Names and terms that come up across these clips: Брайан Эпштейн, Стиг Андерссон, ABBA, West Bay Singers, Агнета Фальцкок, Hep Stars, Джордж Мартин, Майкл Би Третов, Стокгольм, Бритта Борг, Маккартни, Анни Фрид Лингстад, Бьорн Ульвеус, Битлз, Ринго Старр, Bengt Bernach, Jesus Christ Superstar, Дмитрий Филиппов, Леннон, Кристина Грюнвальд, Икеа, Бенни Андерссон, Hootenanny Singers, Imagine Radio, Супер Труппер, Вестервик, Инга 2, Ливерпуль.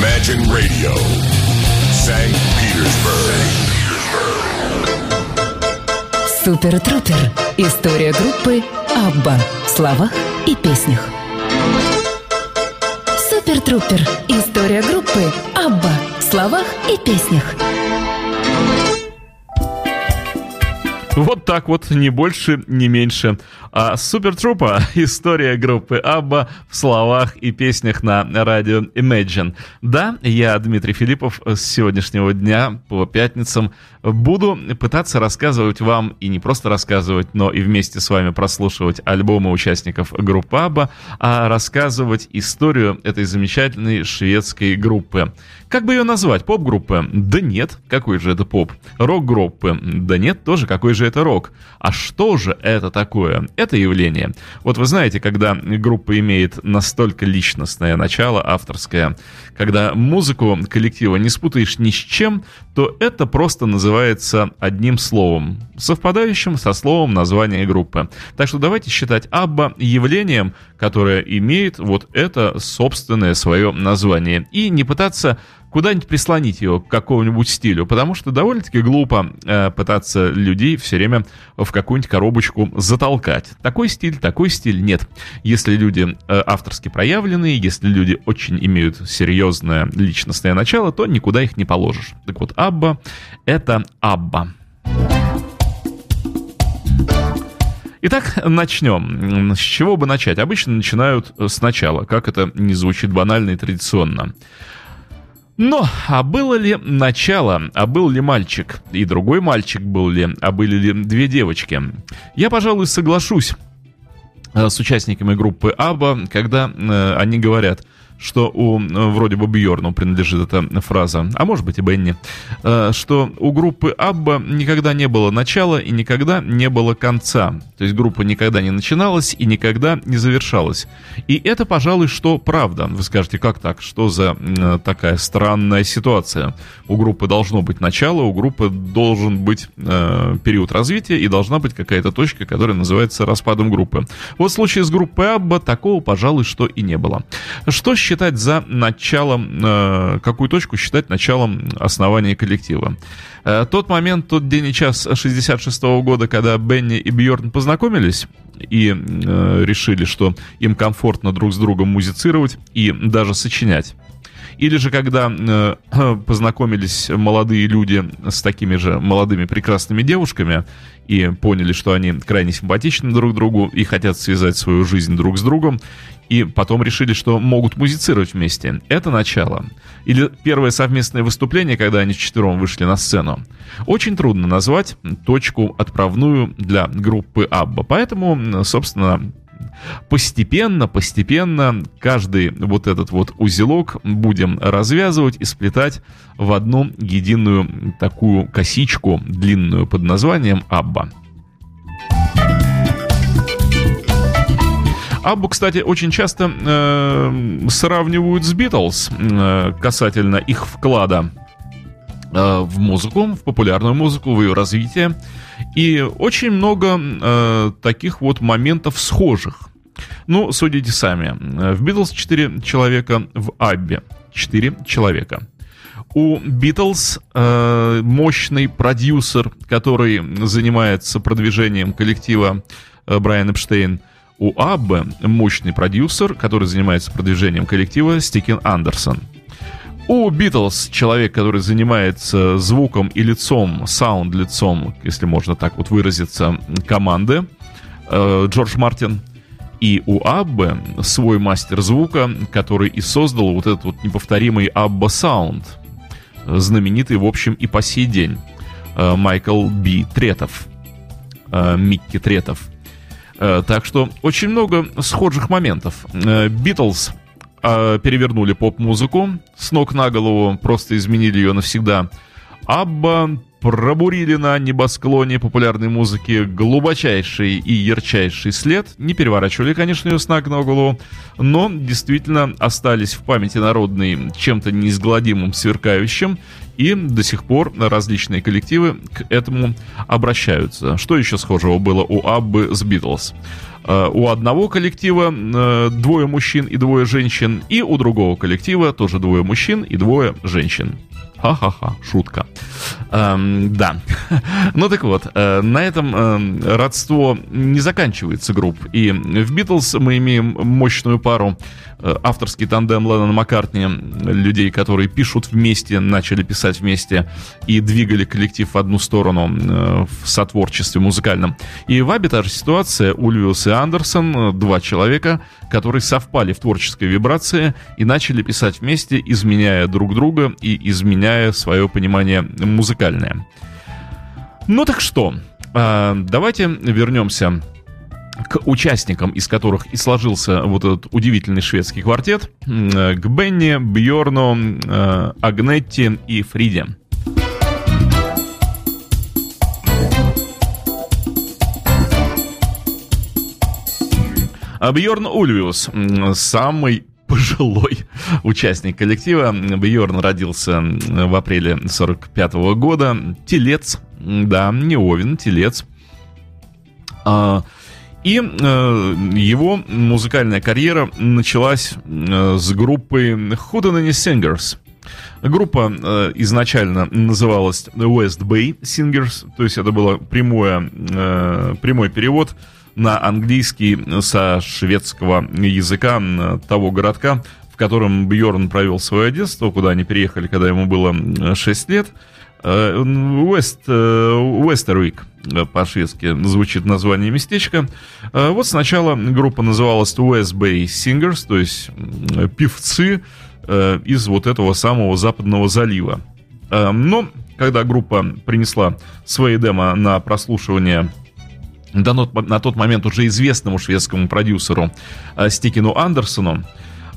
Imagine Radio, St. Petersburg. Супер Труппер. История группы ABBA в словах и песнях. Супер Труппер. История группы ABBA в словах и песнях. Вот так вот, ни больше, ни меньше. Супер Труппер. История группы ABBA в словах и песнях на радио Imagine. Да, я, Дмитрий Филиппов, с сегодняшнего дня по пятницам буду пытаться рассказывать вам, и не просто рассказывать, но и вместе с вами прослушивать альбомы участников группы ABBA, а рассказывать историю этой замечательной шведской группы. Как бы ее назвать? Поп-группы? Да нет, какой же это поп? Рок-группы? Да нет, тоже какой же это рок. А что же это такое? Это явление. Вот вы знаете, когда группа имеет настолько личностное начало, авторское, когда музыку коллектива не спутаешь ни с чем, то это просто называется одним словом, совпадающим со словом названия группы. Так что давайте считать ABBA явлением, которое имеет вот это собственное свое название, и не пытаться куда-нибудь прислонить ее к какому-нибудь стилю, потому что довольно-таки глупо пытаться людей все время в какую-нибудь коробочку затолкать. Такой стиль нет. Если люди авторски проявленные, если люди очень имеют серьезное личностное начало, то никуда их не положишь. Так вот, ABBA — это ABBA. Итак, начнем. С чего бы начать? Обычно начинают сначала, как это не звучит банально и традиционно. Но, а было ли начало, а был ли мальчик, и другой мальчик был ли, а были ли две девочки? Я, пожалуй, соглашусь с участниками группы ABBA, когда они говорят, что у, вроде бы, Бьорну принадлежит эта фраза, а может быть и Бенни, что у группы ABBA никогда не было начала и никогда не было конца. То есть группа никогда не начиналась и никогда не завершалась. И это, пожалуй, что правда. Вы скажете, как так? Что за такая странная ситуация? У группы должно быть начало, у группы должен быть период развития и должна быть какая-то точка, которая называется распадом группы. Вот в случае с группой ABBA такого, пожалуй, что и не было. Что считать за началом, какую точку считать началом основания коллектива? Тот момент, тот день и час 66-го года, когда Бенни и Бьорн познакомились и решили, что им комфортно друг с другом музицировать и даже сочинять. Или же когда познакомились молодые люди с такими же молодыми прекрасными девушками и поняли, что они крайне симпатичны друг другу и хотят связать свою жизнь друг с другом, и потом решили, что могут музицировать вместе. Это начало. Или первое совместное выступление, когда они вчетвером вышли на сцену. Очень трудно назвать точку отправную для группы ABBA. Поэтому, собственно, постепенно каждый вот этот вот узелок будем развязывать и сплетать в одну единую такую косичку длинную под названием ABBA. ABBA, кстати, очень часто сравнивают с Beatles касательно их вклада в музыку, в популярную музыку, в ее развитие. И очень много таких вот моментов схожих. Ну, судите сами. В Beatles 4 человека, в ABBA 4 человека. У Beatles мощный продюсер, который занимается продвижением коллектива, Брайан Эпштейн. У ABBA мощный продюсер, который занимается продвижением коллектива, Стиг Андерссон. У Beatles человек, который занимается звуком и лицом, саунд-лицом, если можно так вот выразиться, команды, Джордж Мартин. И у ABBA свой мастер звука, который и создал вот этот вот неповторимый ABBA саунд, знаменитый, в общем, и по сей день, Майкл Би Третов, Микки Третов. Так что очень много схожих моментов. Beatles перевернули поп-музыку с ног на голову, просто изменили ее навсегда. ABBA пробурили на небосклоне популярной музыки глубочайший и ярчайший след. Не переворачивали, конечно, ее с ног на голову, но действительно остались в памяти народной чем-то неизгладимым, сверкающим. И до сих пор различные коллективы к этому обращаются. Что еще схожего было у ABBA с Beatles? у одного коллектива двое мужчин и двое женщин, и у другого коллектива тоже двое мужчин и двое женщин. Ха-ха-ха, шутка. Да. Ну так вот, на этом родство не заканчивается групп. И в «Битлз» мы имеем мощную пару, авторский тандем Леннон-Маккартни, людей, которые пишут вместе, начали писать вместе и двигали коллектив в одну сторону в сотворчестве музыкальном. И в «Абби» та же ситуация. Ульвеус и Андерссон, два человека, которые совпали в творческой вибрации и начали писать вместе, изменяя друг друга и изменяя свое понимание музыкальное. Ну так что, давайте вернемся к участникам, из которых и сложился вот этот удивительный шведский квартет, к Бенни, Бьорну, Агнетте и Фриде. Бьорн Ульвеус, самый пожилой участник коллектива. Бьорн родился в апреле 1945 года. Телец, да, не овен, телец. И его музыкальная карьера началась с группы Hootenanny Singers. Группа изначально называлась West Bay Singers, то есть это был прямой перевод на английский со шведского языка того городка, в котором Бьорн провел свое детство, куда они переехали, когда ему было 6 лет. Вестервик по-шведски звучит название местечка. Вот сначала группа называлась West Bay Singers, то есть певцы из вот этого самого западного залива. Но когда группа принесла свои демо на прослушивание на тот момент уже известному шведскому продюсеру Стигу Андерссону,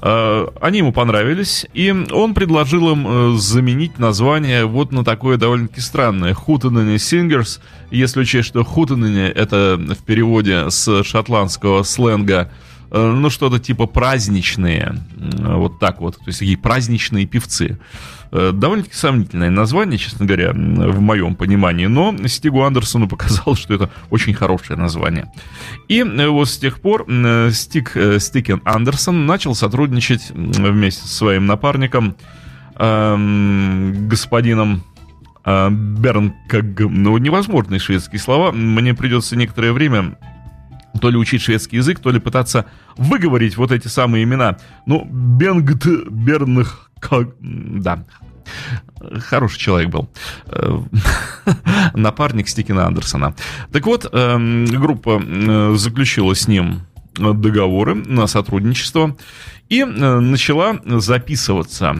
они ему понравились, и он предложил им заменить название вот на такое довольно-таки странное — Hootenanny Singers, если учесть, что Hootenanny — это в переводе с шотландского сленга, ну, что-то типа праздничные, вот так вот, то есть такие праздничные певцы. Довольно-таки сомнительное название, честно говоря, в моем понимании, но Стигу Андерссону показалось, что это очень хорошее название. И вот с тех пор Стиг Андерссон начал сотрудничать вместе со своим напарником, господином Бернт... Ну, невозможные шведские слова, мне придется некоторое время то ли учить шведский язык, то ли пытаться выговорить вот эти самые имена. Ну, Бенгт Бернах, да, хороший человек был, напарник Стигина Андерссона. Так вот, группа заключила с ним договоры на сотрудничество и начала записываться.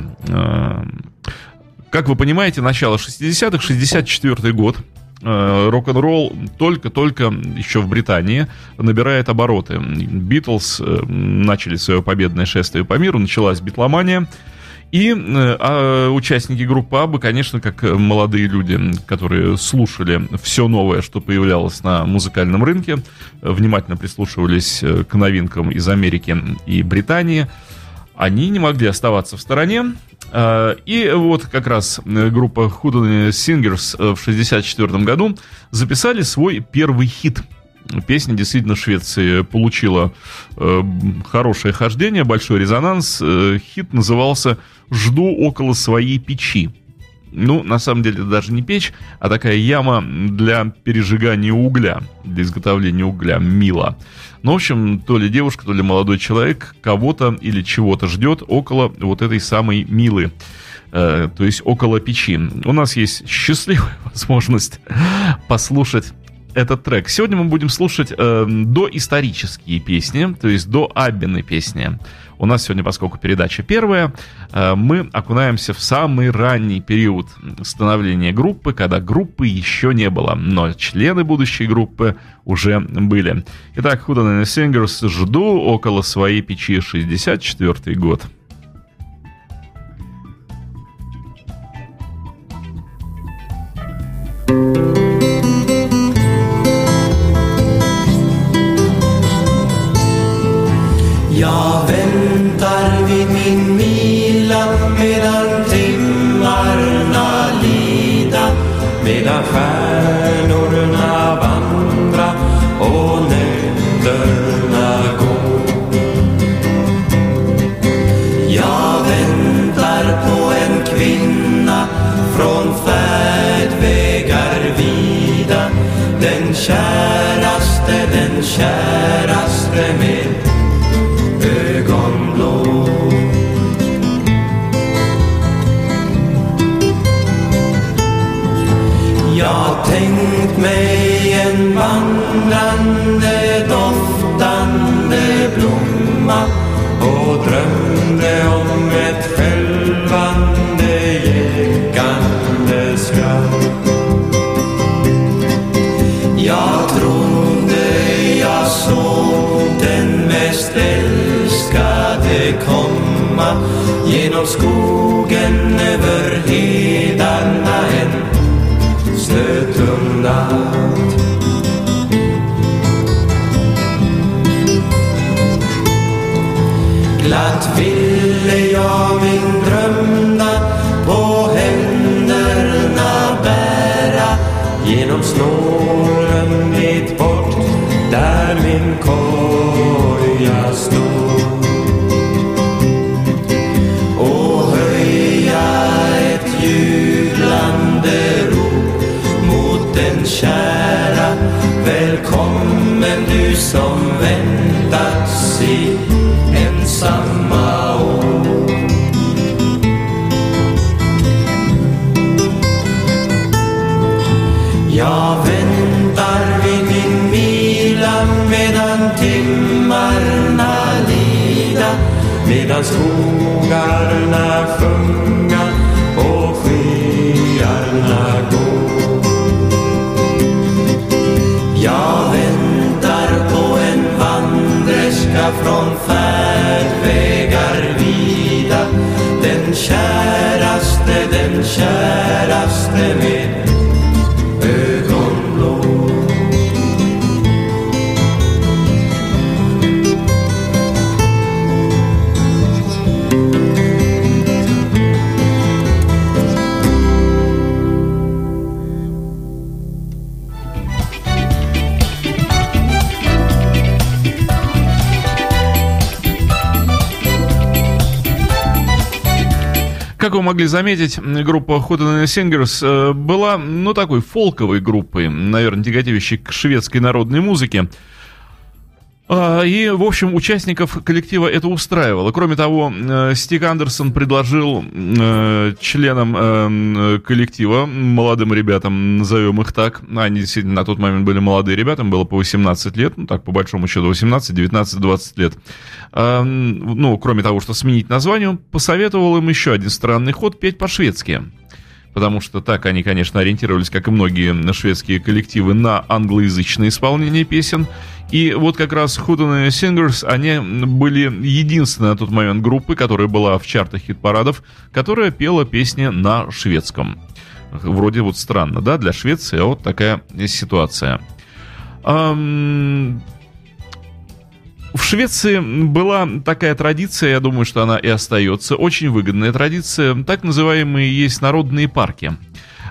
Как вы понимаете, начало 60-х, 64-й год. Рок-н-ролл только-только еще в Британии набирает обороты. Битлз начали свое победное шествие по миру, началась битломания. И участники группы ABBA, конечно, как молодые люди, которые слушали все новое, что появлялось на музыкальном рынке, внимательно прислушивались к новинкам из Америки и Британии, они не могли оставаться в стороне. И вот как раз группа Hootenanny Singers в 1964 году записали свой первый хит. Песня действительно в Швеции получила хорошее хождение, большой резонанс. Хит назывался «Жду около своей печи». Ну, на самом деле, это даже не печь, а такая яма для пережигания угля, для изготовления угля, мила. Ну, в общем, то ли девушка, то ли молодой человек кого-то или чего-то ждет около вот этой самой милы, то есть около печи. У нас есть счастливая возможность послушать этот трек. Сегодня мы будем слушать доисторические песни, то есть до Аббиной песни. У нас сегодня, поскольку передача первая, мы окунаемся в самый ранний период становления группы, когда группы еще не было, но члены будущей группы уже были. Итак, Hootenanny Singers, «Жду около своей печи», 64-й год. Stjärnorna vandra och nätter blomma genom skogen över hedarna en snötung natt. Glatt ville jag min drömda på händerna bära genom snåren mitt bort där min koja stod. Och höja ett ljudlande rop mot den kära välkommen du som väntats i ensamma år. Jag väntar vid min mila medan timmarna lida, medan skogarna sjunga och skyarna gå. Jag väntar på en vandrerska från färdvägar vida, den käraste med ögonblå. Как вы могли заметить, группа Hootenanny Singers была, ну, такой фолковой группой, наверное, тяготеющей к шведской народной музыке. И, в общем, участников коллектива это устраивало. Кроме того, Стиг Андерссон предложил членам коллектива, молодым ребятам, назовем их так, они действительно на тот момент были молодые ребята, им было по 18 лет, ну так, по большому счету, 18, 19, 20 лет. Ну, кроме того, что сменить название, он посоветовал им еще один странный ход — петь по-шведски. Потому что так они, конечно, ориентировались, как и многие шведские коллективы, на англоязычное исполнение песен. И вот как раз Hootenanny Singers, они были единственной на тот момент группой, которая была в чартах хит-парадов, которая пела песни на шведском. Вроде вот странно, да, для Швеции вот такая ситуация. В Швеции была такая традиция, я думаю, что она и остается, очень выгодная традиция, так называемые есть народные парки.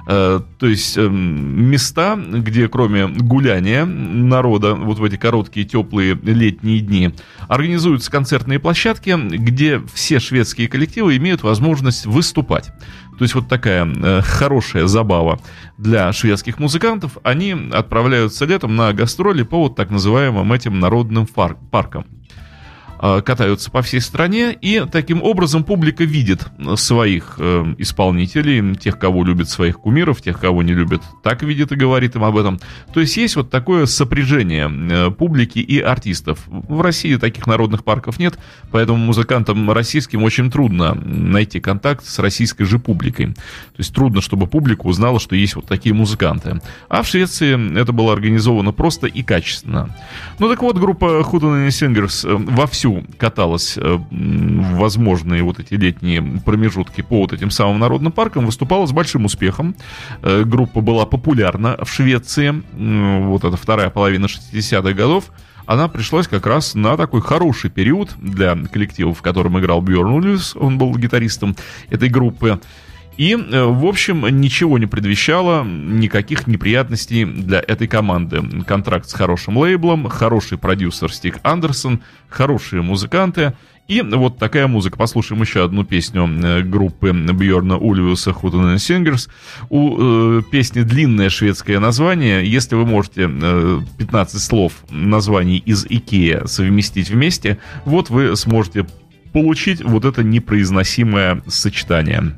То есть места, где кроме гуляния народа вот в эти короткие теплые летние дни организуются концертные площадки, где все шведские коллективы имеют возможность выступать. То есть вот такая хорошая забава для шведских музыкантов. Они отправляются летом на гастроли по вот так называемым этим народным паркам, катаются по всей стране, и таким образом публика видит своих исполнителей, тех, кого любит, своих кумиров, тех, кого не любит, так видит и говорит им об этом. То есть есть вот такое сопряжение публики и артистов. В России таких народных парков нет, поэтому музыкантам российским очень трудно найти контакт с российской же публикой. То есть трудно, чтобы публика узнала, что есть вот такие музыканты. А в Швеции это было организовано просто и качественно. Ну так вот, группа Hootenanny Singers вовсю каталась возможные вот эти летние промежутки по вот этим самым народным паркам, выступала с большим успехом. Группа была популярна в Швеции. Вот эта вторая половина 60-х годов, она пришлась как раз на такой хороший период для коллектива, в котором играл Бьорн Ульвеус, он был гитаристом этой группы. И, в общем, ничего не предвещало, никаких неприятностей для этой команды. Контракт с хорошим лейблом, хороший продюсер Стиг Андерссон, хорошие музыканты. И вот такая музыка. Послушаем еще одну песню группы Бьорна Ульвеуса Hootenanny Singers. У песни длинное шведское название. Если вы можете 15 слов названий из Икеа совместить вместе, вот вы сможете получить вот это непроизносимое сочетание.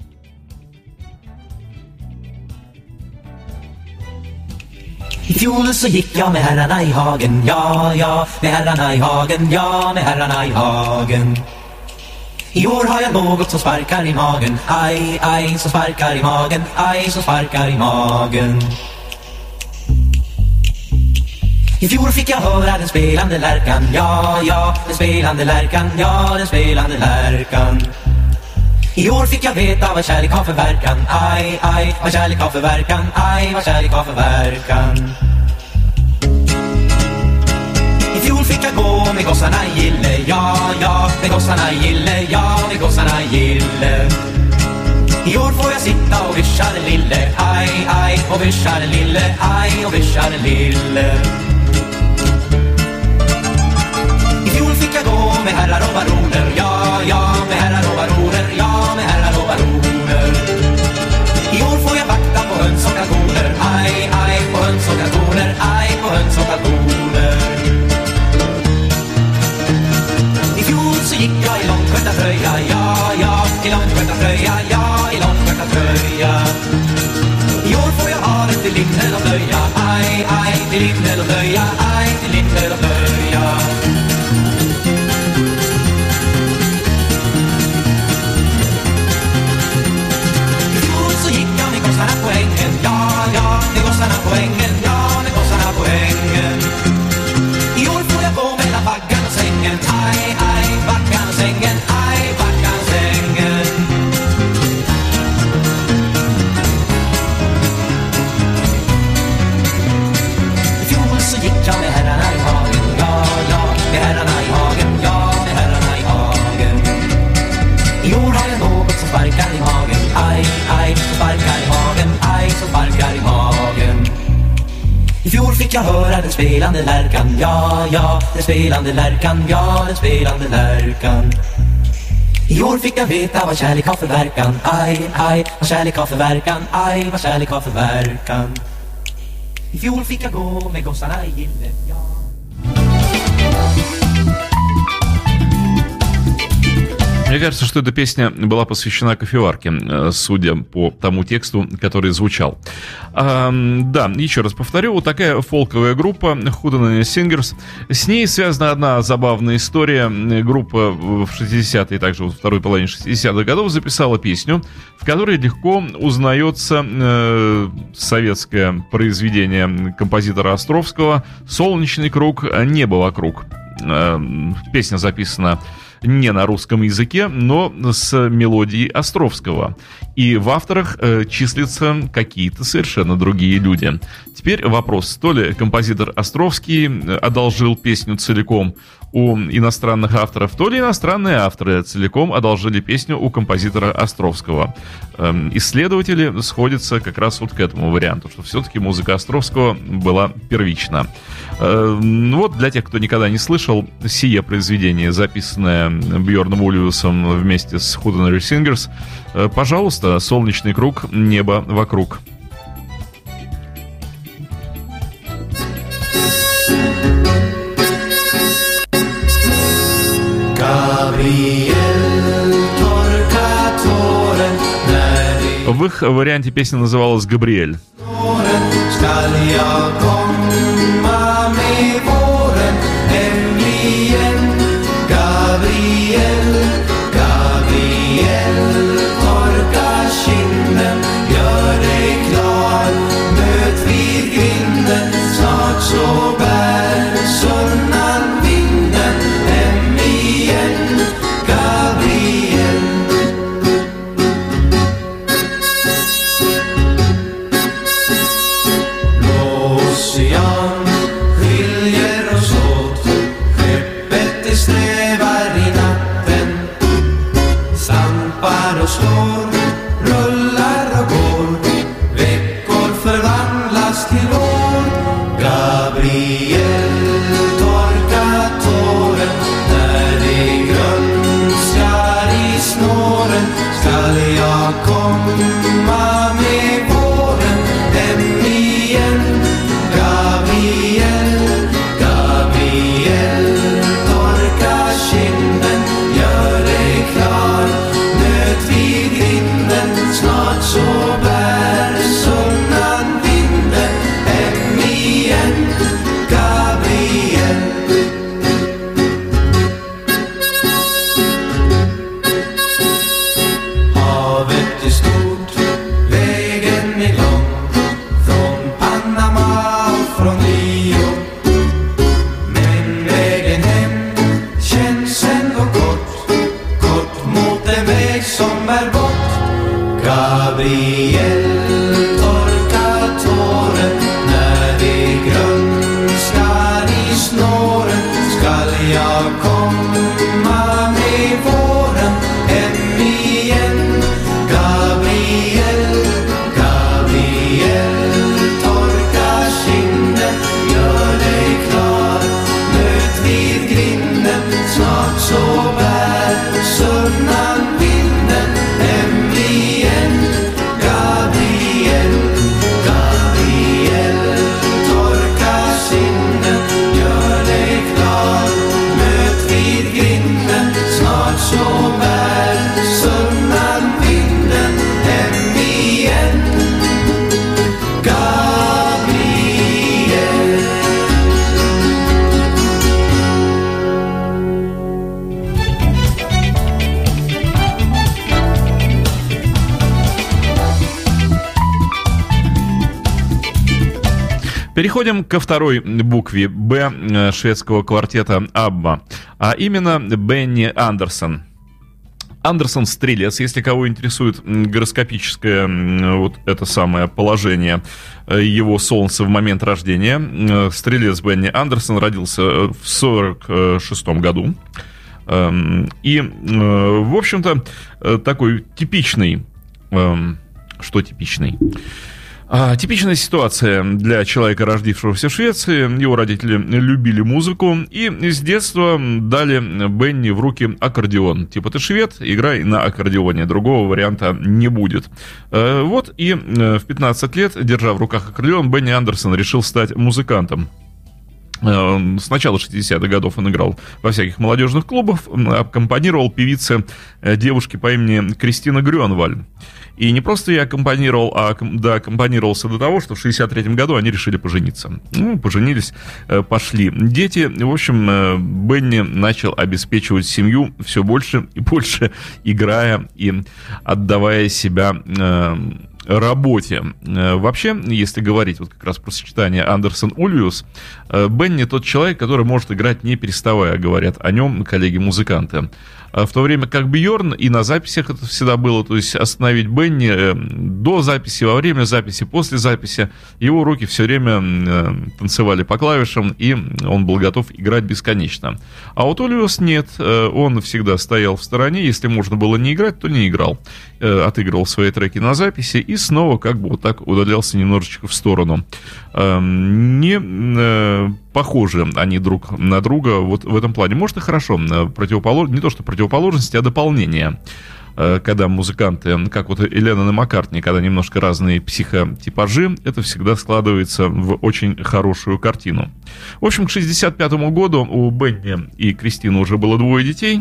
I fjol så gick jag med herrarna i hagen, ja, ja, med herrarna i hagen, ja, med herrarna i hagen. I år har jag något som sparkar i magen, aj, aj, som sparkar i magen, aj, som sparkar i magen. I fjol fick jag höra den spelande lärkan, ja, ja, den spelande lärkan, ja, den spelande lärkan. I år fick jag veta vad kärlek har för verkan. Aj, aj, vad kärlek har för verkan. Aj, vad kärlek har för verkan. I fjol fick jag gå med gossarna gille. Ja, ja, med gossarna gille. Ja, med gossarna gille. I år får jag sitta och vischar lille. Aj, aj, och vischar lille. Aj, och vischar lille. I fjol fick jag gå med herrar och baroner. Ja, ja, med herrar och baroner. Ja, med herrar och baroner. I år får jag vakta på höns och kalkoner. Aj, aj, på höns och kalkoner. Aj, på höns och kalkoner. I fjol så gick jag i långskötta tröja. Ja, ja, i långskötta tröja. Ja, i långskötta tröja. I år får jag ha det till linnel och blöja. Aj, aj, till linnel och blöja. Aj, till linnel och blöja. Jag hör den spelande lärkan, ja, ja, den spelande lärkan, ja, den spelande lärkan. I år fick jag veta vad kärlek har för verkan, aj, aj, vad kärlek har för verkan, aj, vad kärlek har för verkan. I fjol fick jag gå med gossarna i gillet, ja. Мне кажется, что эта песня была посвящена кофеварке, судя по тому тексту, который звучал. Да, еще раз повторю, вот такая фолковая группа Hootenanny Singers. С ней связана одна забавная история. Группа в 60-е, также во второй половине 60-х годов записала песню, в которой легко узнается советское произведение композитора Островского «Солнечный круг, небо вокруг». Песня записана не на русском языке, но с мелодией Островского. И в авторах числятся какие-то совершенно другие люди. Теперь вопрос, то ли композитор Островский одолжил песню целиком у иностранных авторов, то ли иностранные авторы целиком одолжили песню у композитора Островского. Исследователи сходятся как раз вот к этому варианту, что все-таки музыка Островского была первична. Вот для тех, кто никогда не слышал, сие произведение, записанное Бьорном Ульвеусом вместе с Hootenanny Singers, пожалуйста, «Солнечный круг, небо вокруг». В их варианте песня называлась «Габриэль». Baby. dig som är bort. Gabriel, torka tåren när det grönskar i snåren. Skall jag komma med våren hem igen? Gabriel, Gabriel, torka kinden, gör dig klar, möt vid grinden, snart så bär sunnan vinden hem igen. Gabriel, Gabriel, torka kinden, gör dig klar, möt vid grinden, snart så bär sunnan vinden hem igen. Gabriel. Переходим ко второй букве «Б» шведского квартета ABBA, а именно Бенни Андерссон. Андерссон — стрелец, если кого интересует гороскопическое вот это самое положение его солнца в момент рождения. Стрелец Бенни Андерссон родился в 1946 году. И, в общем-то, такой типичный... Что типичный? Типичная ситуация для человека, родившегося в Швеции. Его родители любили музыку и с детства дали Бенни в руки аккордеон. Типа, ты швед, играй на аккордеоне, другого варианта не будет. Вот и в 15 лет, держа в руках аккордеон, Бенни Андерссон решил стать музыкантом. С начала 60-х годов он играл во всяких молодежных клубах, аккомпанировал певице девушки по имени Кристина Грюнвальд. И не просто я аккомпанировал, а доаккомпанировался до того, что в 63-м году они решили пожениться. Ну, поженились, пошли дети. В общем, Бенни начал обеспечивать семью все больше и больше, играя и отдавая себя работе. Вообще, если говорить вот как раз про сочетание Андерссон-Ульвеус, Бенни тот человек, который может играть не переставая, говорят о нем коллеги-музыканты. В то время как Бьорн, и на записях это всегда было, то есть остановить Бенни до записи, во время записи, после записи, его руки все время танцевали по клавишам, и он был готов играть бесконечно. А вот Ульвеус нет, он всегда стоял в стороне, если можно было не играть, то не играл. Отыгрывал свои треки на записи и снова как бы вот так удалялся немножечко в сторону. Не похожи они друг на друга вот в этом плане. Может, и хорошо, не то что противоположности, а дополнения. Когда музыканты, как вот и Леннон и Маккартни, когда немножко разные психотипажи, это всегда складывается в очень хорошую картину. В общем, к 65-му году у Бенни и Кристины уже было 2 детей.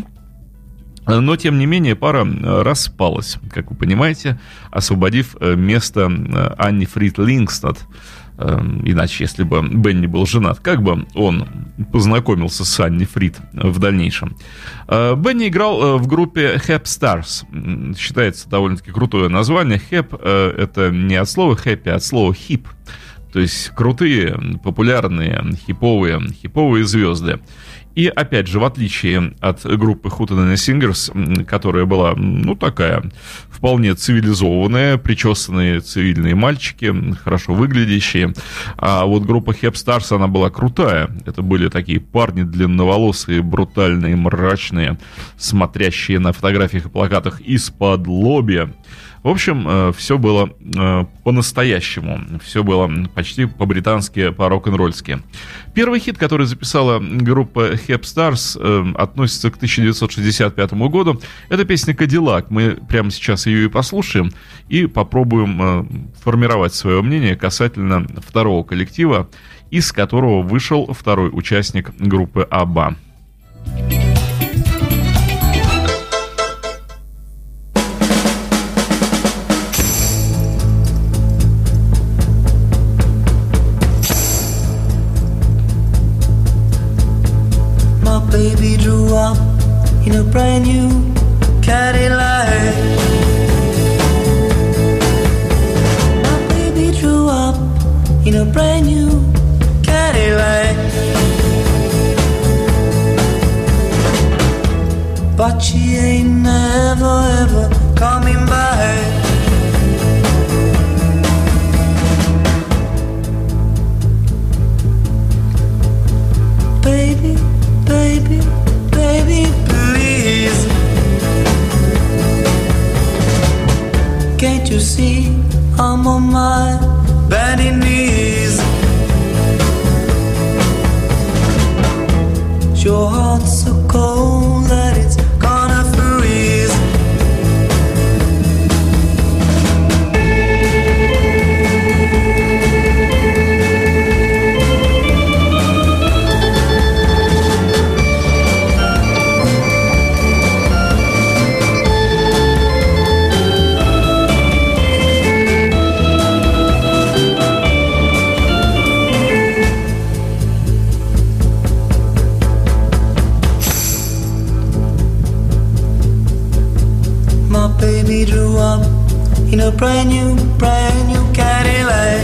Но, тем не менее, пара распалась, как вы понимаете, освободив место Анни Фрид Лингстад. Иначе, если бы Бенни был женат, как бы он познакомился с Анни Фрид в дальнейшем? Бенни играл в группе Hep Stars. Считается довольно-таки крутое название. Hep — это не от слова happy, а от слова hip. То есть крутые, популярные, хиповые звезды. И опять же, в отличие от группы Hootenanny Singers, которая была, ну, такая, вполне цивилизованная, причесанные цивильные мальчики, хорошо выглядящие, а вот группа Hep Stars, она была крутая. Это были такие парни длинноволосые, брутальные, мрачные, смотрящие на фотографиях и плакатах из-под лобья. В общем, все было по-настоящему, все было почти по-британски, по-рок-н-рольски. Первый хит, который записала группа Hep Stars, относится к 1965 году. Это песня «Кадиллак». Мы прямо сейчас ее и послушаем, и попробуем формировать свое мнение касательно второго коллектива, из которого вышел второй участник группы ABBA. Baby drew up in a brand new Cadillac. My baby drew up in a brand new Cadillac. Can't you see I'm on my bending knees? Your heart's so cold that it's gonna freeze. Baby drew up in a brand new Cadillac.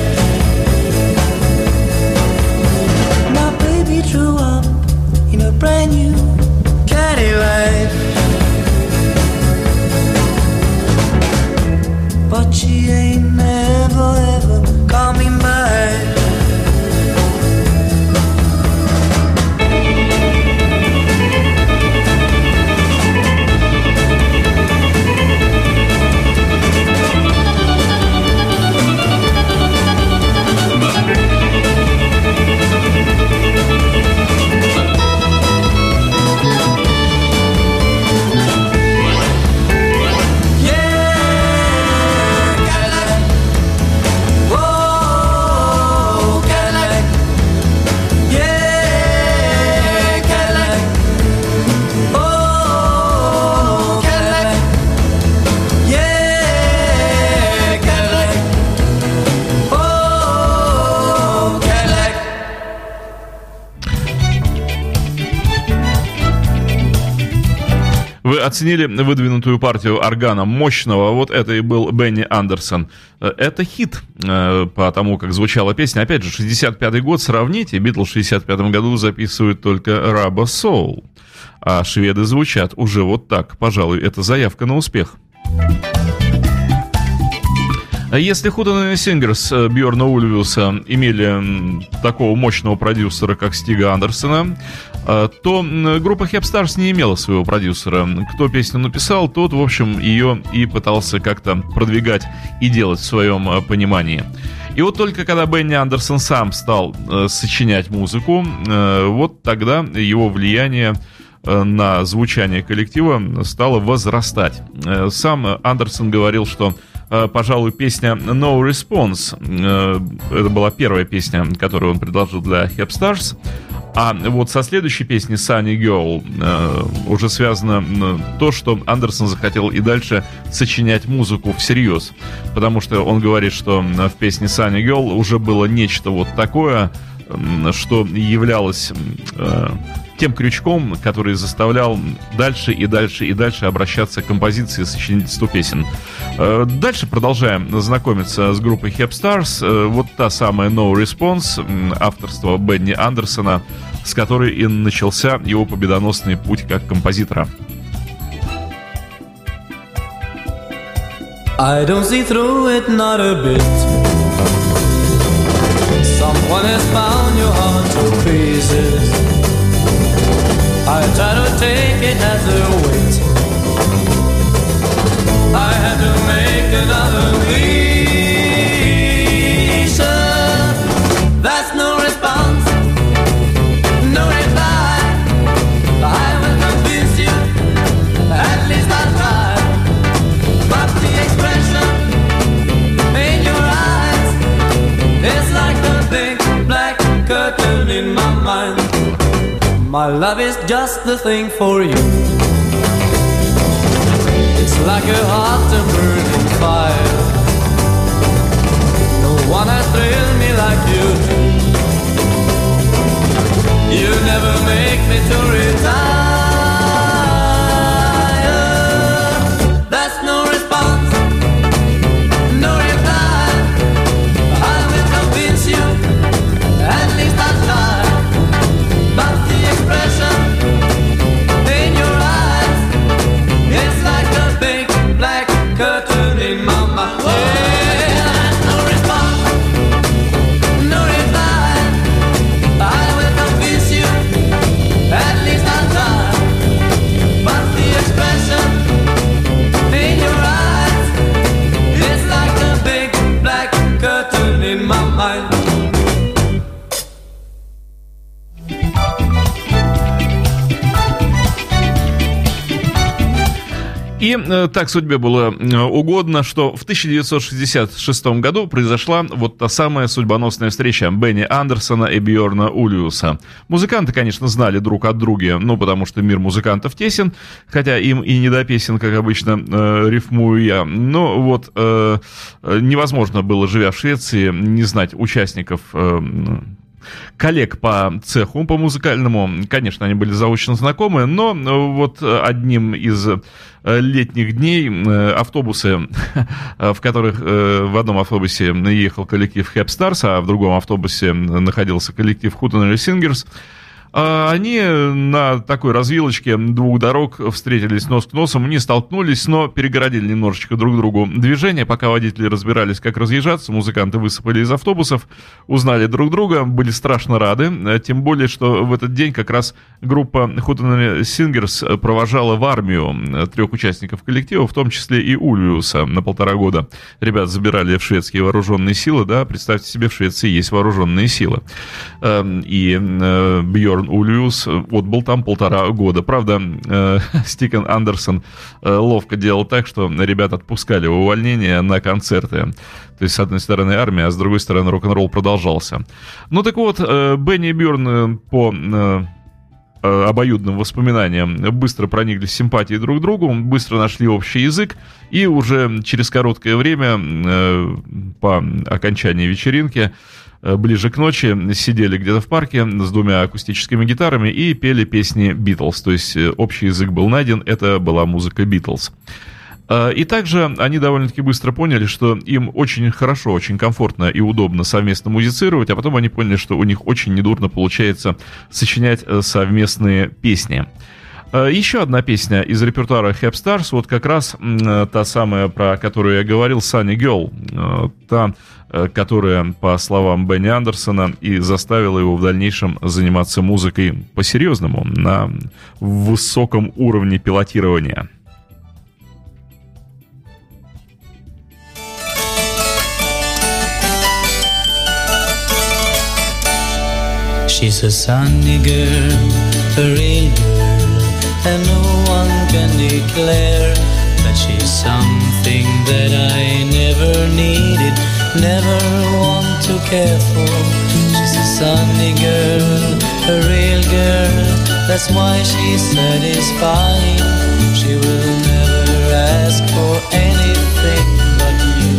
My baby drew up in a brand new Cadillac. But she ain't never ever coming back. Оценили выдвинутую партию органа мощного. Вот это и был Бенни Андерссон. Это хит, потому как звучала песня. Опять же, 65-й год, сравните. Битлз в 65-м году записывают только Rubber Soul. А шведы звучат уже вот так. Пожалуй, это заявка на успех. Если Hootenanny Singers Бьорна Ульвеуса имели такого мощного продюсера, как Стига Андерссона, то группа Hep Stars не имела своего продюсера. Кто песню написал, тот, в общем, ее и пытался как-то продвигать и делать в своем понимании. И вот только когда Бенни Андерссон сам стал сочинять музыку, вот тогда его влияние на звучание коллектива стало возрастать. Сам Андерссон говорил, что пожалуй, песня No Response. Это была первая песня, которую он предложил для Hep Stars. А вот со следующей песней Sunny Girl уже связано то, что Андерссон захотел и дальше сочинять музыку всерьез. Потому что он говорит, что в песне Sunny Girl уже было нечто вот такое, что являлось тем крючком, который заставлял дальше и дальше и дальше обращаться к композиции и сочинительству песен. Дальше продолжаем знакомиться с группой Hep Stars. Вот та самая No Response, авторство Бенни Андерссона, с которой и начался его победоносный путь как композитора. I don't see through it, not a bit. Someone has found your heart to pieces. I try to take it as a weight. I had to make another lesion. That's no response, no reply. I will convince you, at least I'll try. But the expression in your eyes is like the big black curtain in my mind. My love is just the thing for you. It's like a hot and burning fire. No one has thrilled me like you do. You never make me to retire. That's no response, no reply. I will convince you, at least I'll try. But the expression in your eyes is like a big black curtain in my mind. That's no response, no reply. I will convince you, at least I'll try. И так судьбе было угодно, что в 1966 году произошла вот та самая судьбоносная встреча Бенни Андерссона и Бьорна Ульвеуса. Музыканты, конечно, знали друг от друга, ну, потому что мир музыкантов тесен, хотя им и не до песен, как обычно рифмую я. Но вот невозможно было, живя в Швеции, не знать участников... коллег по цеху, по музыкальному. Конечно, они были заочно знакомы, но вот одним из летних дней автобусы, в которых в одном автобусе ехал коллектив Hep Stars, а в другом автобусе находился коллектив Hootenanny Singers, они на такой развилочке двух дорог встретились нос к носу, не столкнулись, но перегородили немножечко друг другу движение. Пока водители разбирались, как разъезжаться, музыканты высыпали из автобусов, узнали друг друга, были страшно рады. Тем более, что в этот день как раз группа Hootenanny Singers провожала в армию трех участников коллектива, в том числе и Ульвеуса, на 1,5 года. Ребят забирали в шведские вооруженные силы, да, представьте себе, в Швеции есть вооруженные силы. И Бьорн Ульвеус отбыл там 1,5 года. Правда, Стиг Андерссон ловко делал так, что ребят отпускали в увольнение на концерты. То есть, с одной стороны, армия, а с другой стороны, рок-н-ролл продолжался. Ну, так вот, Бенни и Бьорн по... обоюдным воспоминаниям быстро прониклись симпатией друг к другу, быстро нашли общий язык, и уже через короткое время, по окончании вечеринки, ближе к ночи, сидели где-то в парке с двумя акустическими гитарами и пели песни «Битлз». То есть общий язык был найден, это была музыка «Битлз». И также они довольно-таки быстро поняли, что им очень хорошо, очень комфортно и удобно совместно музицировать, а потом они поняли, что у них очень недурно получается сочинять совместные песни. Еще одна песня из репертуара Hep Stars, вот как раз та самая, про которую я говорил, Sunny Girl, та, которая, по словам Бенни Андерссона, и заставила его в дальнейшем заниматься музыкой по-серьезному, на высоком уровне пилотирования. She's a sunny girl, a real girl, and no one can declare that she's something that I never needed, never want to care for. She's a sunny girl, a real girl, that's why she's satisfied. She will never ask for anything but you,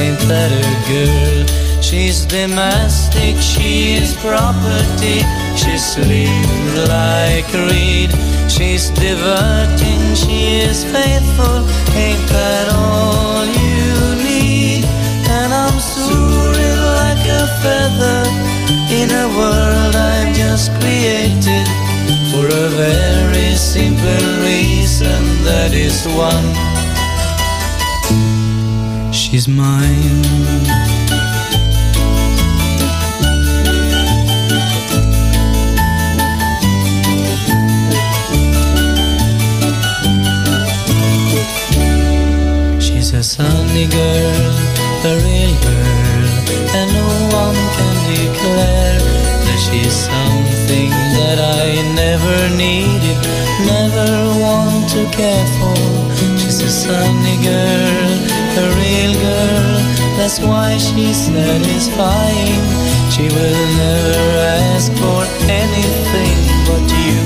ain't that a girl? She's domestic, she is property, she sleeps like a reed, she's diverting, she is faithful, ain't that all you need? And I'm soaring like a feather in a world I've just created for a very simple reason, that is one. She's mine. A sunny girl, a real girl, and no one can declare that she's something that I never needed, never want to care for. She's a sunny girl, a real girl, that's why she's satisfying. She will never ask for anything but you,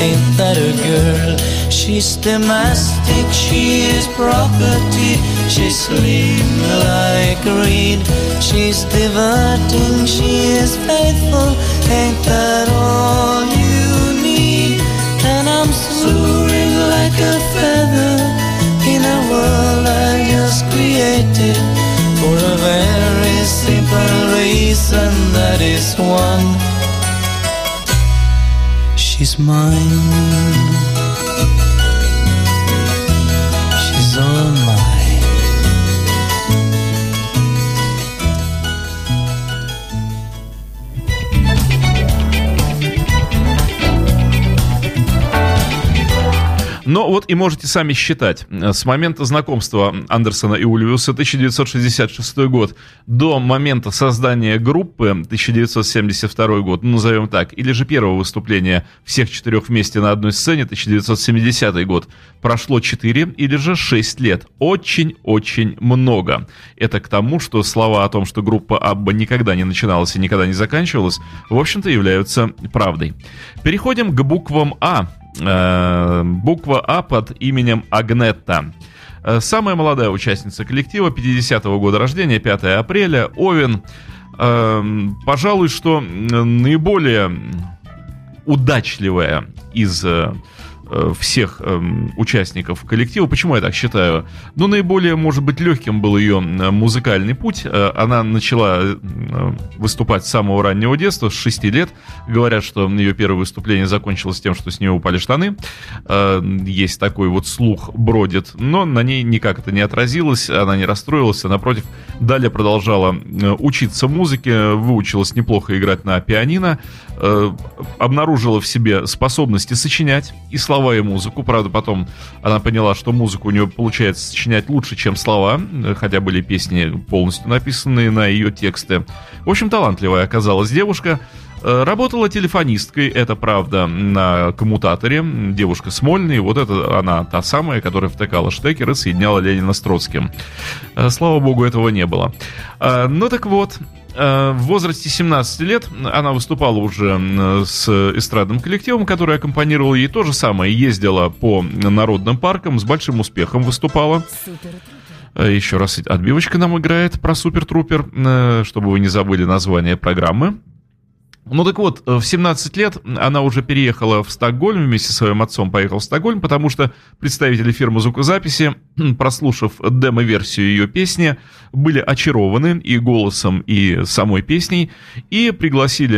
ain't that a girl? She's domestic, she is property, she sleeps like a reed, she's diverting, she is faithful, ain't that all you need? And I'm soaring like a feather in a world I just created for a very simple reason, that is one. She's mine. Но вот и можете сами считать. С момента знакомства Андерссона и Ульвеуса, 1966 год, до момента создания группы, 1972 год, назовем так, или же первого выступления всех четырех вместе на одной сцене, 1970 год, прошло 4 или же 6 лет. Очень-очень много. Это к тому, что слова о том, что группа ABBA никогда не начиналась и никогда не заканчивалась, в общем-то являются правдой. Переходим к буквам А. Буква А под именем Агнета. Самая молодая участница коллектива, 50-го года рождения, 5 апреля, Овен. Пожалуй, что наиболее удачливая из всех участников коллектива. Почему я так считаю? Ну, наиболее, может быть, легким был ее музыкальный путь. Она начала выступать с самого раннего детства, с 6 лет. Говорят, что ее первое выступление закончилось тем, что с нее упали штаны. Есть такой вот слух, бродит. Но на ней никак это не отразилось, она не расстроилась. Напротив, далее продолжала учиться музыке, выучилась неплохо играть на пианино, обнаружила в себе способности сочинять и слова, и музыку. Правда, потом она поняла, что музыку у нее получается сочинять лучше, чем слова, хотя были песни полностью написанные на ее тексты. В общем, талантливая оказалась девушка. Работала телефонисткой, это правда, на коммутаторе. Девушка с Мольной, вот это она, та самая, которая втыкала штекер и соединяла Ленина с Троцким. Слава богу, этого не было. Ну так вот, в возрасте 17 лет она выступала уже с эстрадным коллективом, который аккомпанировал ей. То же самое, ездила по народным паркам, с большим успехом выступала. Еще раз отбивочка нам играет про Супер Труппер, чтобы вы не забыли название программы. Ну так вот, в 17 лет она уже переехала в Стокгольм, вместе со своим отцом поехала в Стокгольм, потому что представители фирмы звукозаписи, прослушав демо-версию ее песни, были очарованы и голосом, и самой песней, и пригласили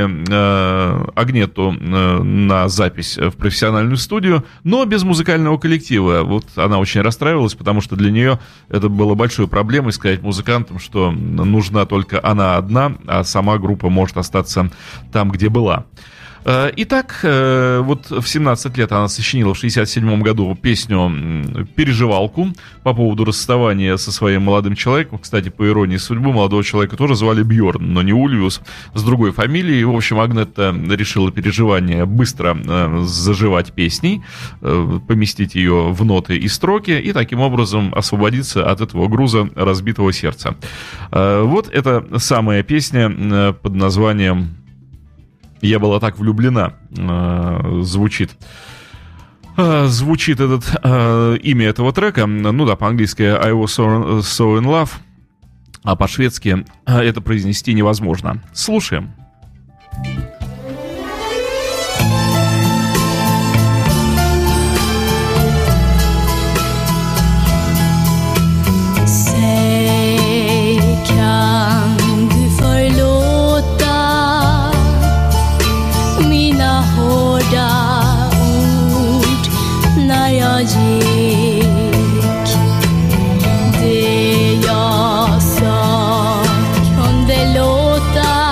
Агнету на запись в профессиональную студию, но без музыкального коллектива. Вот она очень расстраивалась, потому что для нее это было большой проблемой сказать музыкантам, что нужна только она одна, а сама группа может остаться там, где была. Итак, вот в 17 лет она сочинила в 1967 году песню «Переживалку» по поводу расставания со своим молодым человеком. Кстати, по иронии судьбы, молодого человека тоже звали Бьорн, но не Ульвеус, с другой фамилией. В общем, Агнета решила переживание быстро заживать песней, поместить ее в ноты и строки, и таким образом освободиться от этого груза разбитого сердца. Вот эта самая песня под названием «Я была так влюблена» звучит имя этого трека. Ну да, по-английски «I was so in love», а по-шведски это произнести невозможно. Слушаем. Det jag sa kunde låta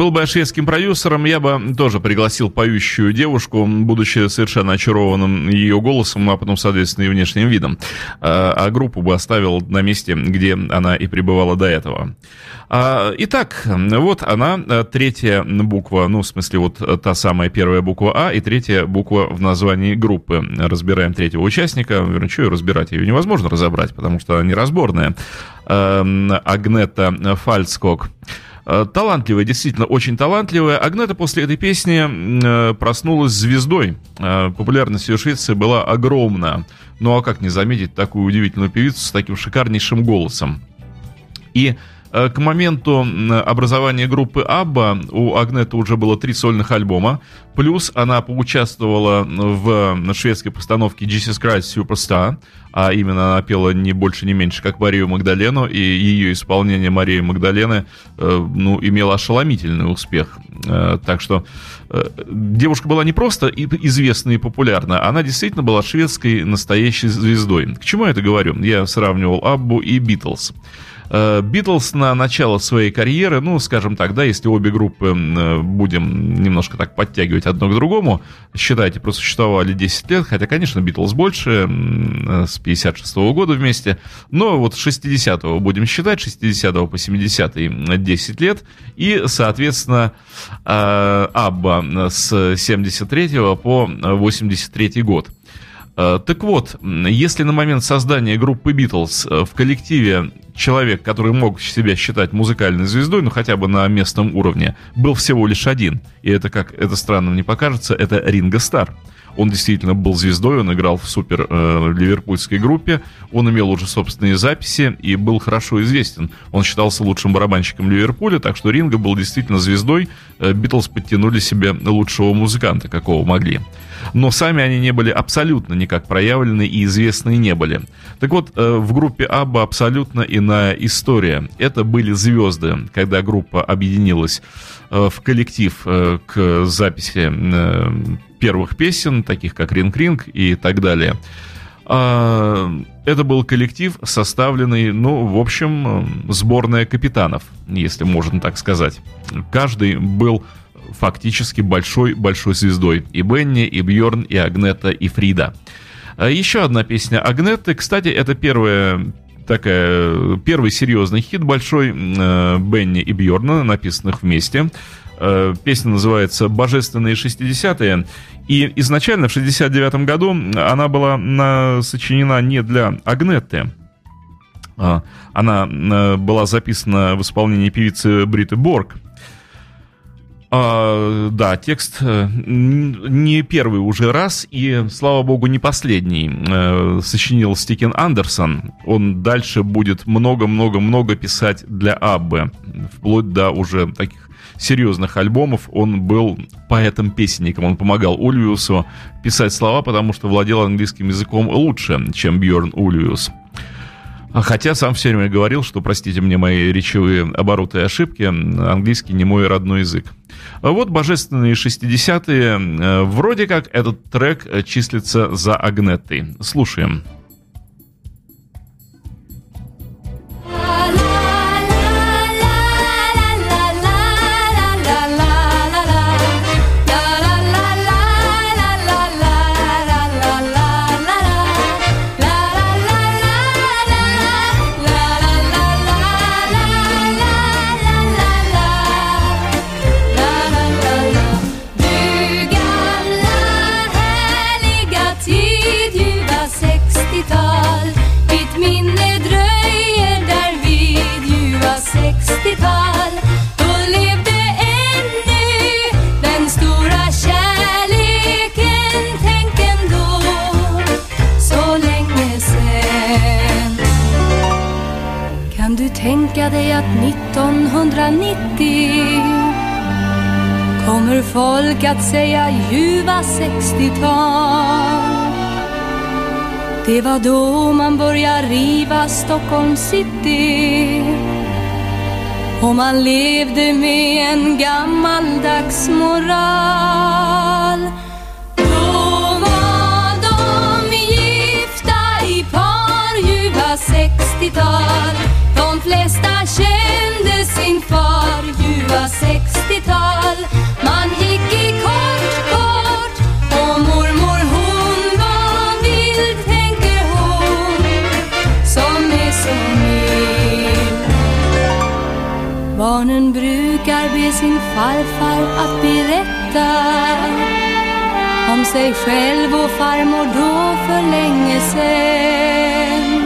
Был бы я шведским продюсером, я бы тоже пригласил поющую девушку, будучи совершенно очарованным ее голосом, а потом, соответственно, и внешним видом. А группу бы оставил на месте, где она и пребывала до этого. Итак, вот она, третья буква, ну, в смысле, вот та самая первая буква А и третья буква в названии группы. Разбираем третьего участника. Верно, что ее разбирать? Ее невозможно разобрать, потому что она неразборная. Агнета Фальцкок. Талантливая, действительно очень талантливая. Агнета после этой песни проснулась звездой. Популярность ее швеции была огромна. Ну а как не заметить такую удивительную певицу с таким шикарнейшим голосом? И к моменту образования группы ABBA у Агнеты уже было 3 сольных альбома. Плюс она поучаствовала в шведской постановке Jesus Christ Superstar. А именно она пела не больше, не меньше, как Марию Магдалену. И ее исполнение Марии Магдалены, ну, имело ошеломительный успех. Так что девушка была не просто известна и популярна. Она действительно была шведской настоящей звездой. К чему я это говорю? Я сравнивал Аббу и Битлз. Битлз на начало своей карьеры, ну, скажем так, да, если обе группы будем немножко так подтягивать одно к другому, считайте, просуществовали 10 лет, хотя, конечно, Битлз больше, с 56-го года вместе, но вот с 60-го будем считать, 60-го по 70-й 10 лет, и, соответственно, Абба с 73-го по 83-й год. Так вот, если на момент создания группы «Битлз» в коллективе человек, который мог себя считать музыкальной звездой, ну хотя бы на местном уровне, был всего лишь один, и это, как это странно мне покажется, это Ринго Старр. Он действительно был звездой, он играл в супер ливерпульской группе, он имел уже собственные записи и был хорошо известен. Он считался лучшим барабанщиком Ливерпуля, так что Ринго был действительно звездой. Битлз подтянули себе лучшего музыканта, какого могли. Но сами они не были абсолютно никак проявлены и известны не были. Так вот, в группе ABBA абсолютно иная история. Это были звезды, когда группа объединилась в коллектив к записи первых песен, таких как «Ринг-ринг» и так далее. Это был коллектив, составленный, ну, в общем, сборная капитанов, если можно так сказать. Каждый был фактически большой-большой звездой. И Бенни, и Бьорн, и Агнета, и Фрида. Еще одна песня Агнеты. Кстати, это первый серьезный хит большой Бенни и Бьорна, написанных вместе. Песня называется «Божественные 60-е». И изначально в 69-м году она была сочинена не для Агнетты. Она была записана в исполнении певицы Бритты Борг. Да, текст не первый уже раз и, слава богу, не последний сочинил Стиг Андерссон. Он дальше будет много-много-много писать для Аббы. Вплоть до уже таких серьезных альбомов. Он был поэтом-песенником. Он помогал Ульвеусу писать слова, потому что владел английским языком лучше, чем Бьорн Ульвеус. Хотя сам все время говорил, что, простите мне мои речевые обороты и ошибки, английский не мой родной язык. Вот «Божественные 60-е». Вроде как этот трек числится за Агнеттой. Слушаем. Tänka dig att 1990 kommer folk att säga ljuva 60-tal. Det var då man började riva Stockholm city och man levde med en gammaldags moral. Då var de gifta i par ljuva 60-tal. De flesta kände sin far, ljuva 60-tal. Sonen brukar be sin farfar att berätta om sig själv och farmor då för länge sen.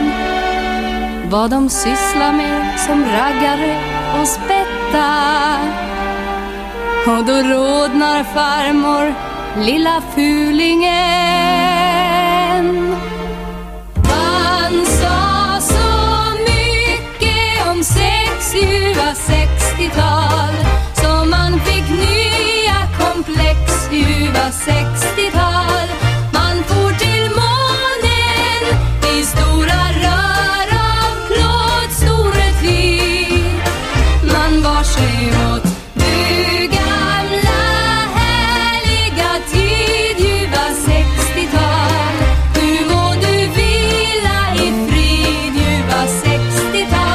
Vad de sysslar med som raggare och spättar. Och då rodnar farmor, lilla fulingen. Han sa så mycket om sex i USA 60-tal som man fick nya komplex i USA 60-tal. Man for till månen i stora rör av klart storhetlig. Man var sig åt du gamla härliga tid i USA 60-tal. Nu må du vila i frid i USA 60-tal.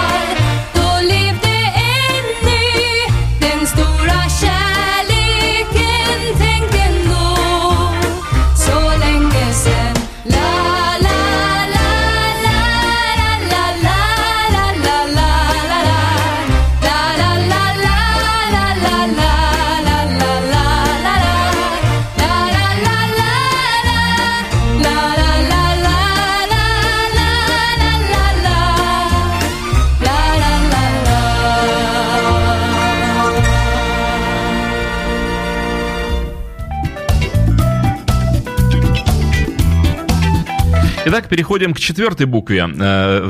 Итак, переходим к четвертой букве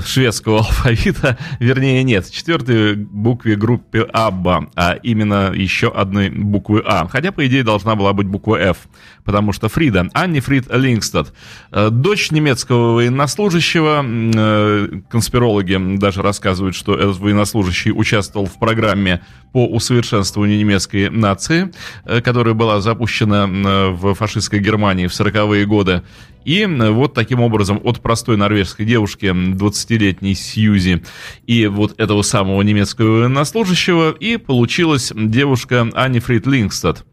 шведского алфавита, вернее нет, четвертой букве группы ABBA, а именно еще одной буквы А, хотя, по идее, должна была быть буква F, потому что Фрида, Анни Фрид Лингстад, дочь немецкого военнослужащего, конспирологи даже рассказывают, что этот военнослужащий участвовал в программе по усовершенствованию немецкой нации, которая была запущена в фашистской Германии в 40-е годы, и вот таким образом от простой норвежской девушки, 20-летней Сьюзи, и вот этого самого немецкого военнослужащего, и получилась девушка Анни Фрид Лингстад.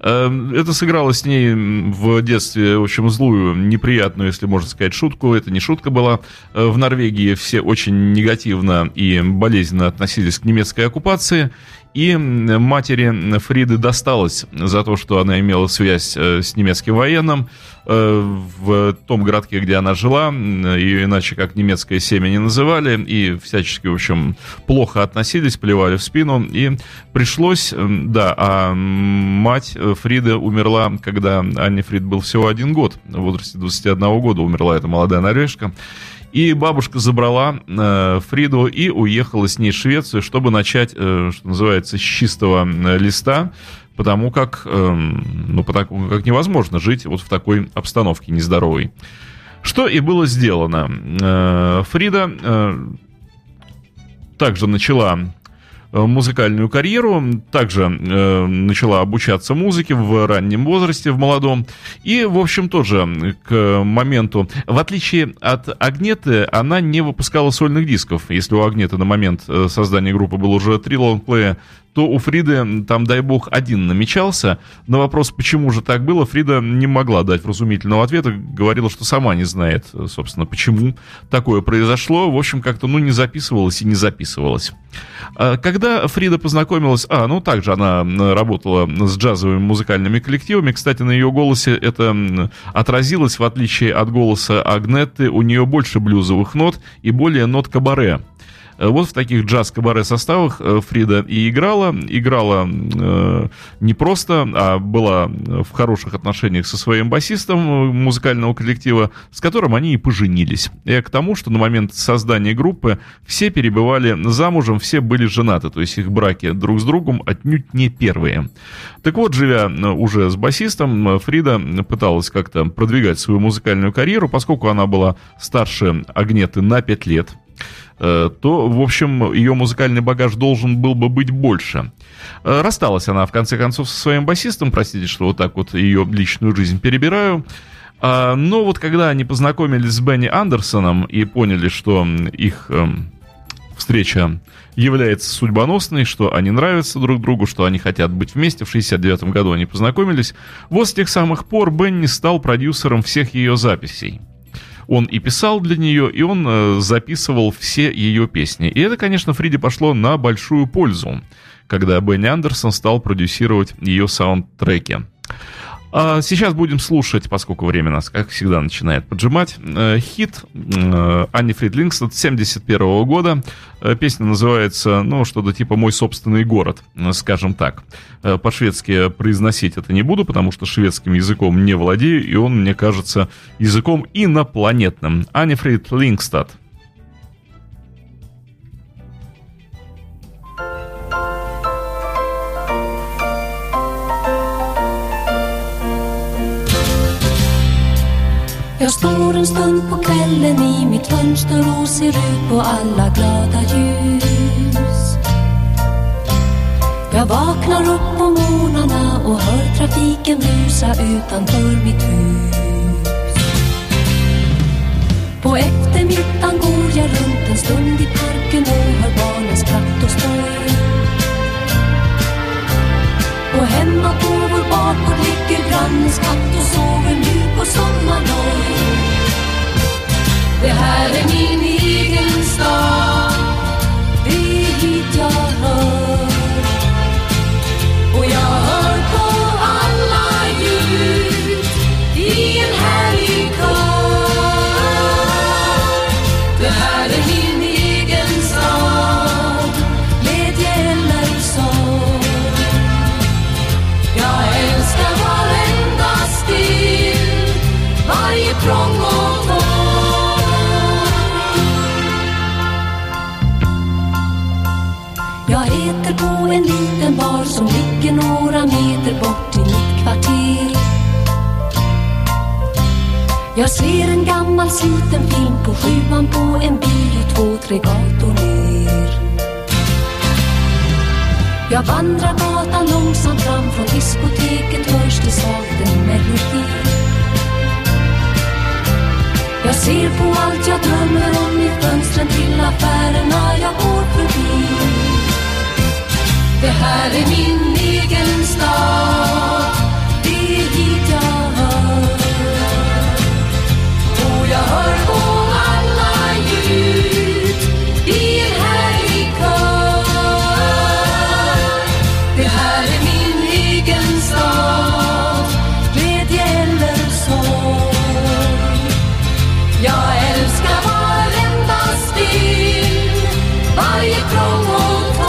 Это сыграло с ней в детстве, в общем, злую, неприятную, если можно сказать, шутку. Это не шутка была. В Норвегии все очень негативно и болезненно относились к немецкой оккупации. И матери Фриды досталось за то, что она имела связь с немецким военным в том городке, где она жила. Ее иначе как немецкое семя не называли. И всячески, в общем, плохо относились, плевали в спину. И пришлось, да, а мать Фриды умерла, когда Анне Фрид был всего 1 год. В возрасте 21 года умерла эта молодая норвежка. И бабушка забрала Фриду и уехала с ней в Швецию, чтобы начать, что называется, с чистого листа, потому как, потому как невозможно жить вот в такой обстановке нездоровой. Что и было сделано. Фрида также начала музыкальную карьеру, также начала обучаться музыке в раннем возрасте, в молодом, и, в общем, тоже к моменту, в отличие от Агнеты, она не выпускала сольных дисков. Если у Агнеты на момент создания группы было уже 3 лонгплея, то у Фриды там, дай бог, 1 намечался. На вопрос, почему же так было, Фрида не могла дать вразумительного ответа, говорила, что сама не знает, собственно, почему такое произошло. В общем, как-то, не записывалась и не записывалась. Когда Фрида познакомилась... также она работала с джазовыми музыкальными коллективами. Кстати, на ее голосе это отразилось, в отличие от голоса Агнеты, у нее больше блюзовых нот и более нот кабаре. Вот в таких джаз-кабаре составах Фрида и играла не просто, а была в хороших отношениях со своим басистом музыкального коллектива, с которым они и поженились. И к тому, что на момент создания группы все перебывали замужем, все были женаты, то есть их браки друг с другом отнюдь не первые. Так вот, живя уже с басистом, Фрида пыталась как-то продвигать свою музыкальную карьеру, поскольку она была старше Агнеты на 5 лет. То, в общем, ее музыкальный багаж должен был бы быть больше. Рассталась она, в конце концов, со своим басистом. Простите, что вот так вот ее личную жизнь перебираю. Но вот когда они познакомились с Бенни Андерссоном и поняли, что их встреча является судьбоносной, что они нравятся друг другу, что они хотят быть вместе. В 69-м году они познакомились. Вот с тех самых пор Бенни стал продюсером всех ее записей. он и писал для нее, и он записывал все ее песни. И это, конечно, Фриде пошло на большую пользу, когда Бенни Андерссон стал продюсировать ее саундтреки. А сейчас будем слушать, поскольку время нас, как всегда, начинает поджимать, хит Анни Фрид Лингстад 1971 года. Песня называется, ну, что-то типа «Мой собственный город», скажем так. По-шведски произносить это не буду, потому что шведским языком не владею, и он, мне кажется, языком инопланетным. Анни Фрид Лингстад. Jag står en stund på kvällen i mitt fönster och ser ut på alla glada ljus. Jag vaknar upp på morgnarna och hör trafiken brusa utanför mitt hus. På eftermiddagen går jag runt en stund i parken och hör barnens skratt och stoj. Och hemma på vår bakgård ligger grannens katt och sover nu på sommarlov. Det här är min egen stad, det är hit jag hör. Och jag hör på alla ljud i en härlig kör. Det här är min egen stad, glädje eller sorg. Varje prång och tår. Jag äter på en liten bar som ligger några meter bort i mitt kvarter. Jag ser en gammal sliten film på sjuan på en bio 2-3 gator ner. Jag vandrar gatan långsamt fram från diskoteket, hörs det svagt en melodi. Jag ser på allt jag drömmer om i fönstren till affärerna jag går förbi. Det här är min egen stad, det är hit jag hör. Och jag hör på alla ljud i en härlig kör. Det här är min egen stad, glädje eller sorg. Jag älskar varenda stil, varje prång och torg.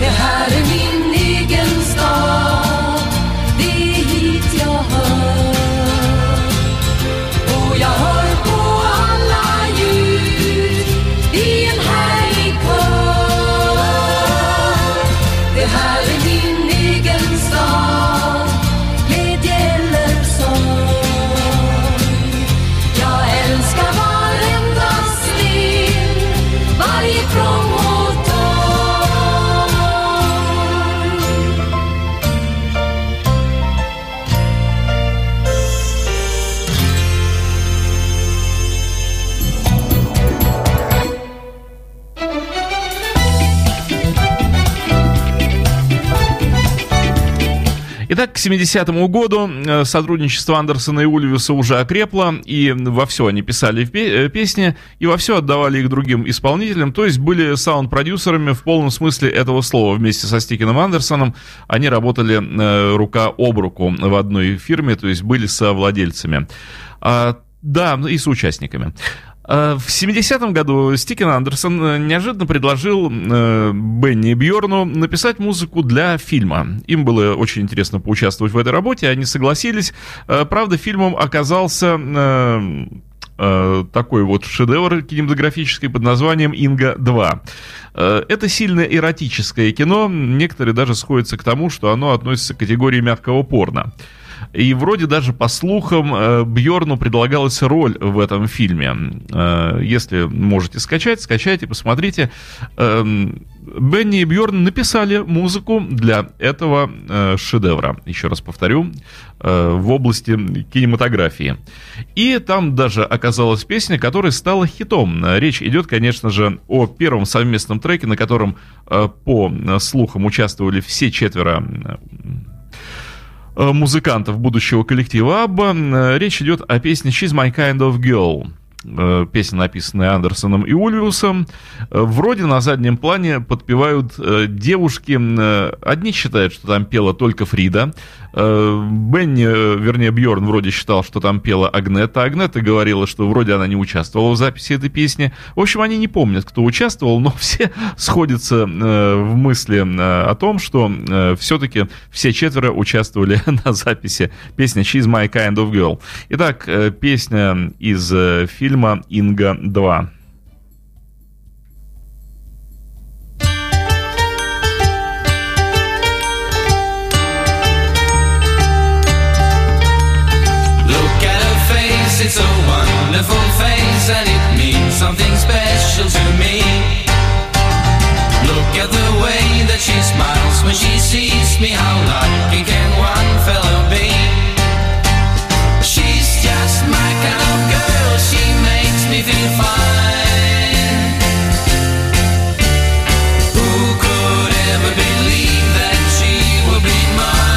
Det här är min egen stad, det är hit jag hör. Och jag hör på alla ljud i en härlig kör. Det här är min egen stad, glädje eller sorg. Итак, к 70-му году сотрудничество Андерсона и Ульвеуса уже окрепло, и во все они писали песни, и во все отдавали их другим исполнителям, то есть были саунд-продюсерами в полном смысле этого слова. Вместе со Стигом Андерсоном они работали рука об руку в одной фирме, то есть были совладельцами. Да, и соучастниками. В 70-м году Стиг Андерссон неожиданно предложил Бенни и Бьорну написать музыку для фильма. Им было очень интересно поучаствовать в этой работе, они согласились. Правда, фильмом оказался такой вот шедевр кинематографический под названием «Инга 2». Это сильно эротическое кино, некоторые даже сходятся к тому, что оно относится к категории мягкого порно. И вроде даже, по слухам, Бьорну предлагалась роль в этом фильме. Если можете скачать, скачайте, посмотрите. Бенни и Бьорн написали музыку для этого шедевра. Еще раз повторю, в области кинематографии. И там даже оказалась песня, которая стала хитом. Речь идет, конечно же, о первом совместном треке, на котором, по слухам, участвовали все четверо музыкантов будущего коллектива ABBA. Речь идет о песне «She's My Kind of Girl». Песня, написанная Андерсоном и Ульвеусом. Вроде на заднем плане подпевают девушки. Одни считают, что там пела только Фрида. Бьорн вроде считал, что там пела Агнета. Агнета говорила, что вроде она не участвовала в записи этой песни. В общем, они не помнят, кто участвовал, но все сходятся в мысли о том, что все-таки все четверо участвовали на записи песни «She's My Kind of Girl». Итак, песня из фильма «Инга 2». It's a wonderful face and it means something special to me. Look at the way that she smiles when she sees me. How lucky can one fellow be? She's just my kind of girl. She makes me feel fine. Who could ever believe that she would be mine?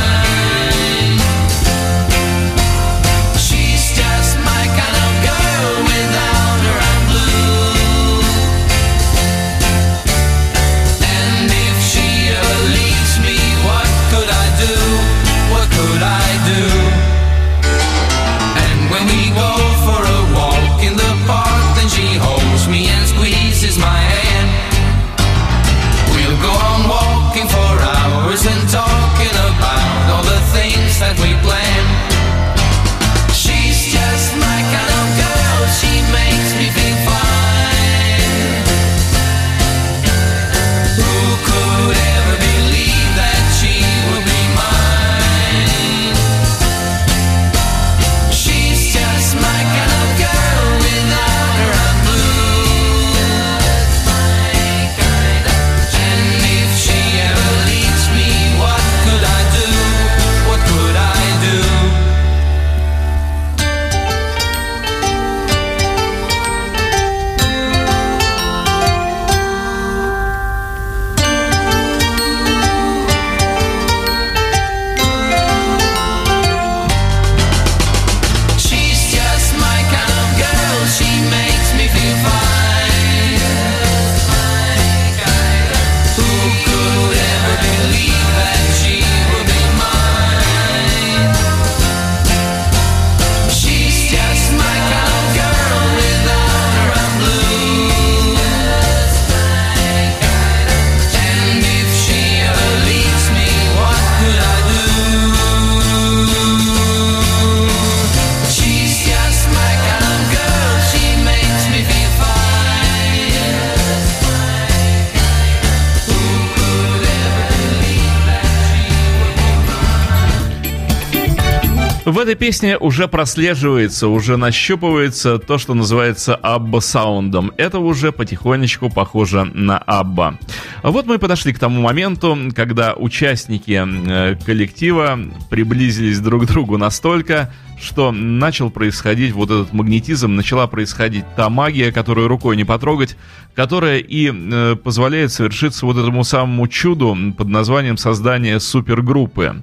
В этой песне уже прослеживается, уже нащупывается то, что называется ABBA-саундом. Это уже потихонечку похоже на ABBA. Вот мы и подошли к тому моменту, когда участники коллектива приблизились друг к другу настолько, что начал происходить вот этот магнетизм, начала происходить та магия, которую рукой не потрогать, которая и позволяет совершиться вот этому самому чуду под названием создание супергруппы.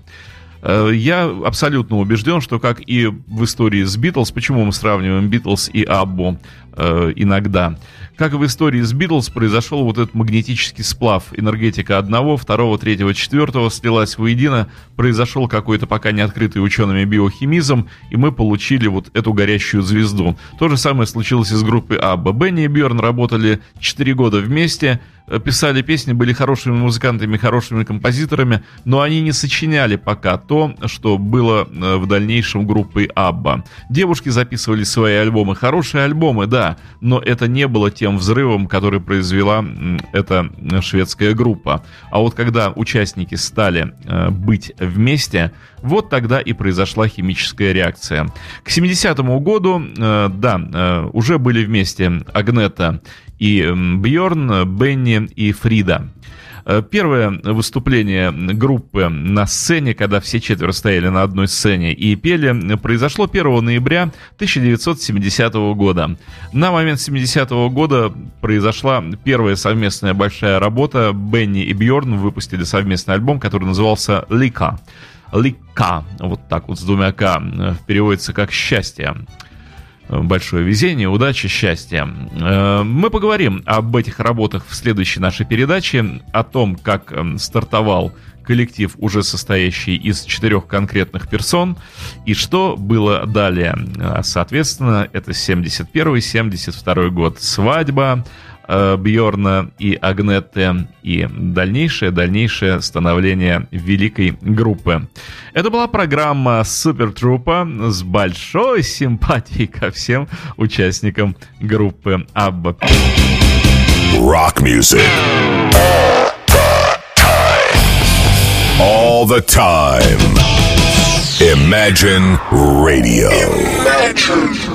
Я абсолютно убежден, что как и в истории с Битлз, почему мы сравниваем Битлз и Аббу иногда, как и в истории с Битлз произошел вот этот магнетический сплав. Энергетика одного, второго, третьего, четвертого слилась воедино, произошел какой-то пока не открытый учеными биохимизм, и мы получили вот эту горящую звезду. То же самое случилось и с группой Абба. Бенни и Бьорн работали 4 года вместе, писали песни, были хорошими музыкантами, хорошими композиторами, но они не сочиняли пока то, что было в дальнейшем группой ABBA. Девушки записывали свои альбомы, хорошие альбомы, да, но это не было тем взрывом, который произвела эта шведская группа. А вот когда участники стали быть вместе, вот тогда и произошла химическая реакция. К 70-му году, уже были вместе Агнета и Бьорн, Бенни и Фрида. Первое выступление группы на сцене, когда все четверо стояли на одной сцене и пели, произошло 1 ноября 1970 года. На момент 70 года произошла первая совместная большая работа. Бенни и Бьорн выпустили совместный альбом, который назывался «Лика». Лика, вот так вот с двумя К, переводится как «счастье». Большое везение, удачи, счастья. Мы поговорим об этих работах в следующей нашей передаче, о том, как стартовал коллектив, уже состоящий из 4 конкретных персон, и что было далее. Соответственно, это 71-72 год, свадьба Бьорна и Агнеты и дальнейшее становление великой группы. Это была программа Супер Труппер с большой симпатией ко всем участникам группы ABBA. Rock music all the time. Imagine Radio. Imagine.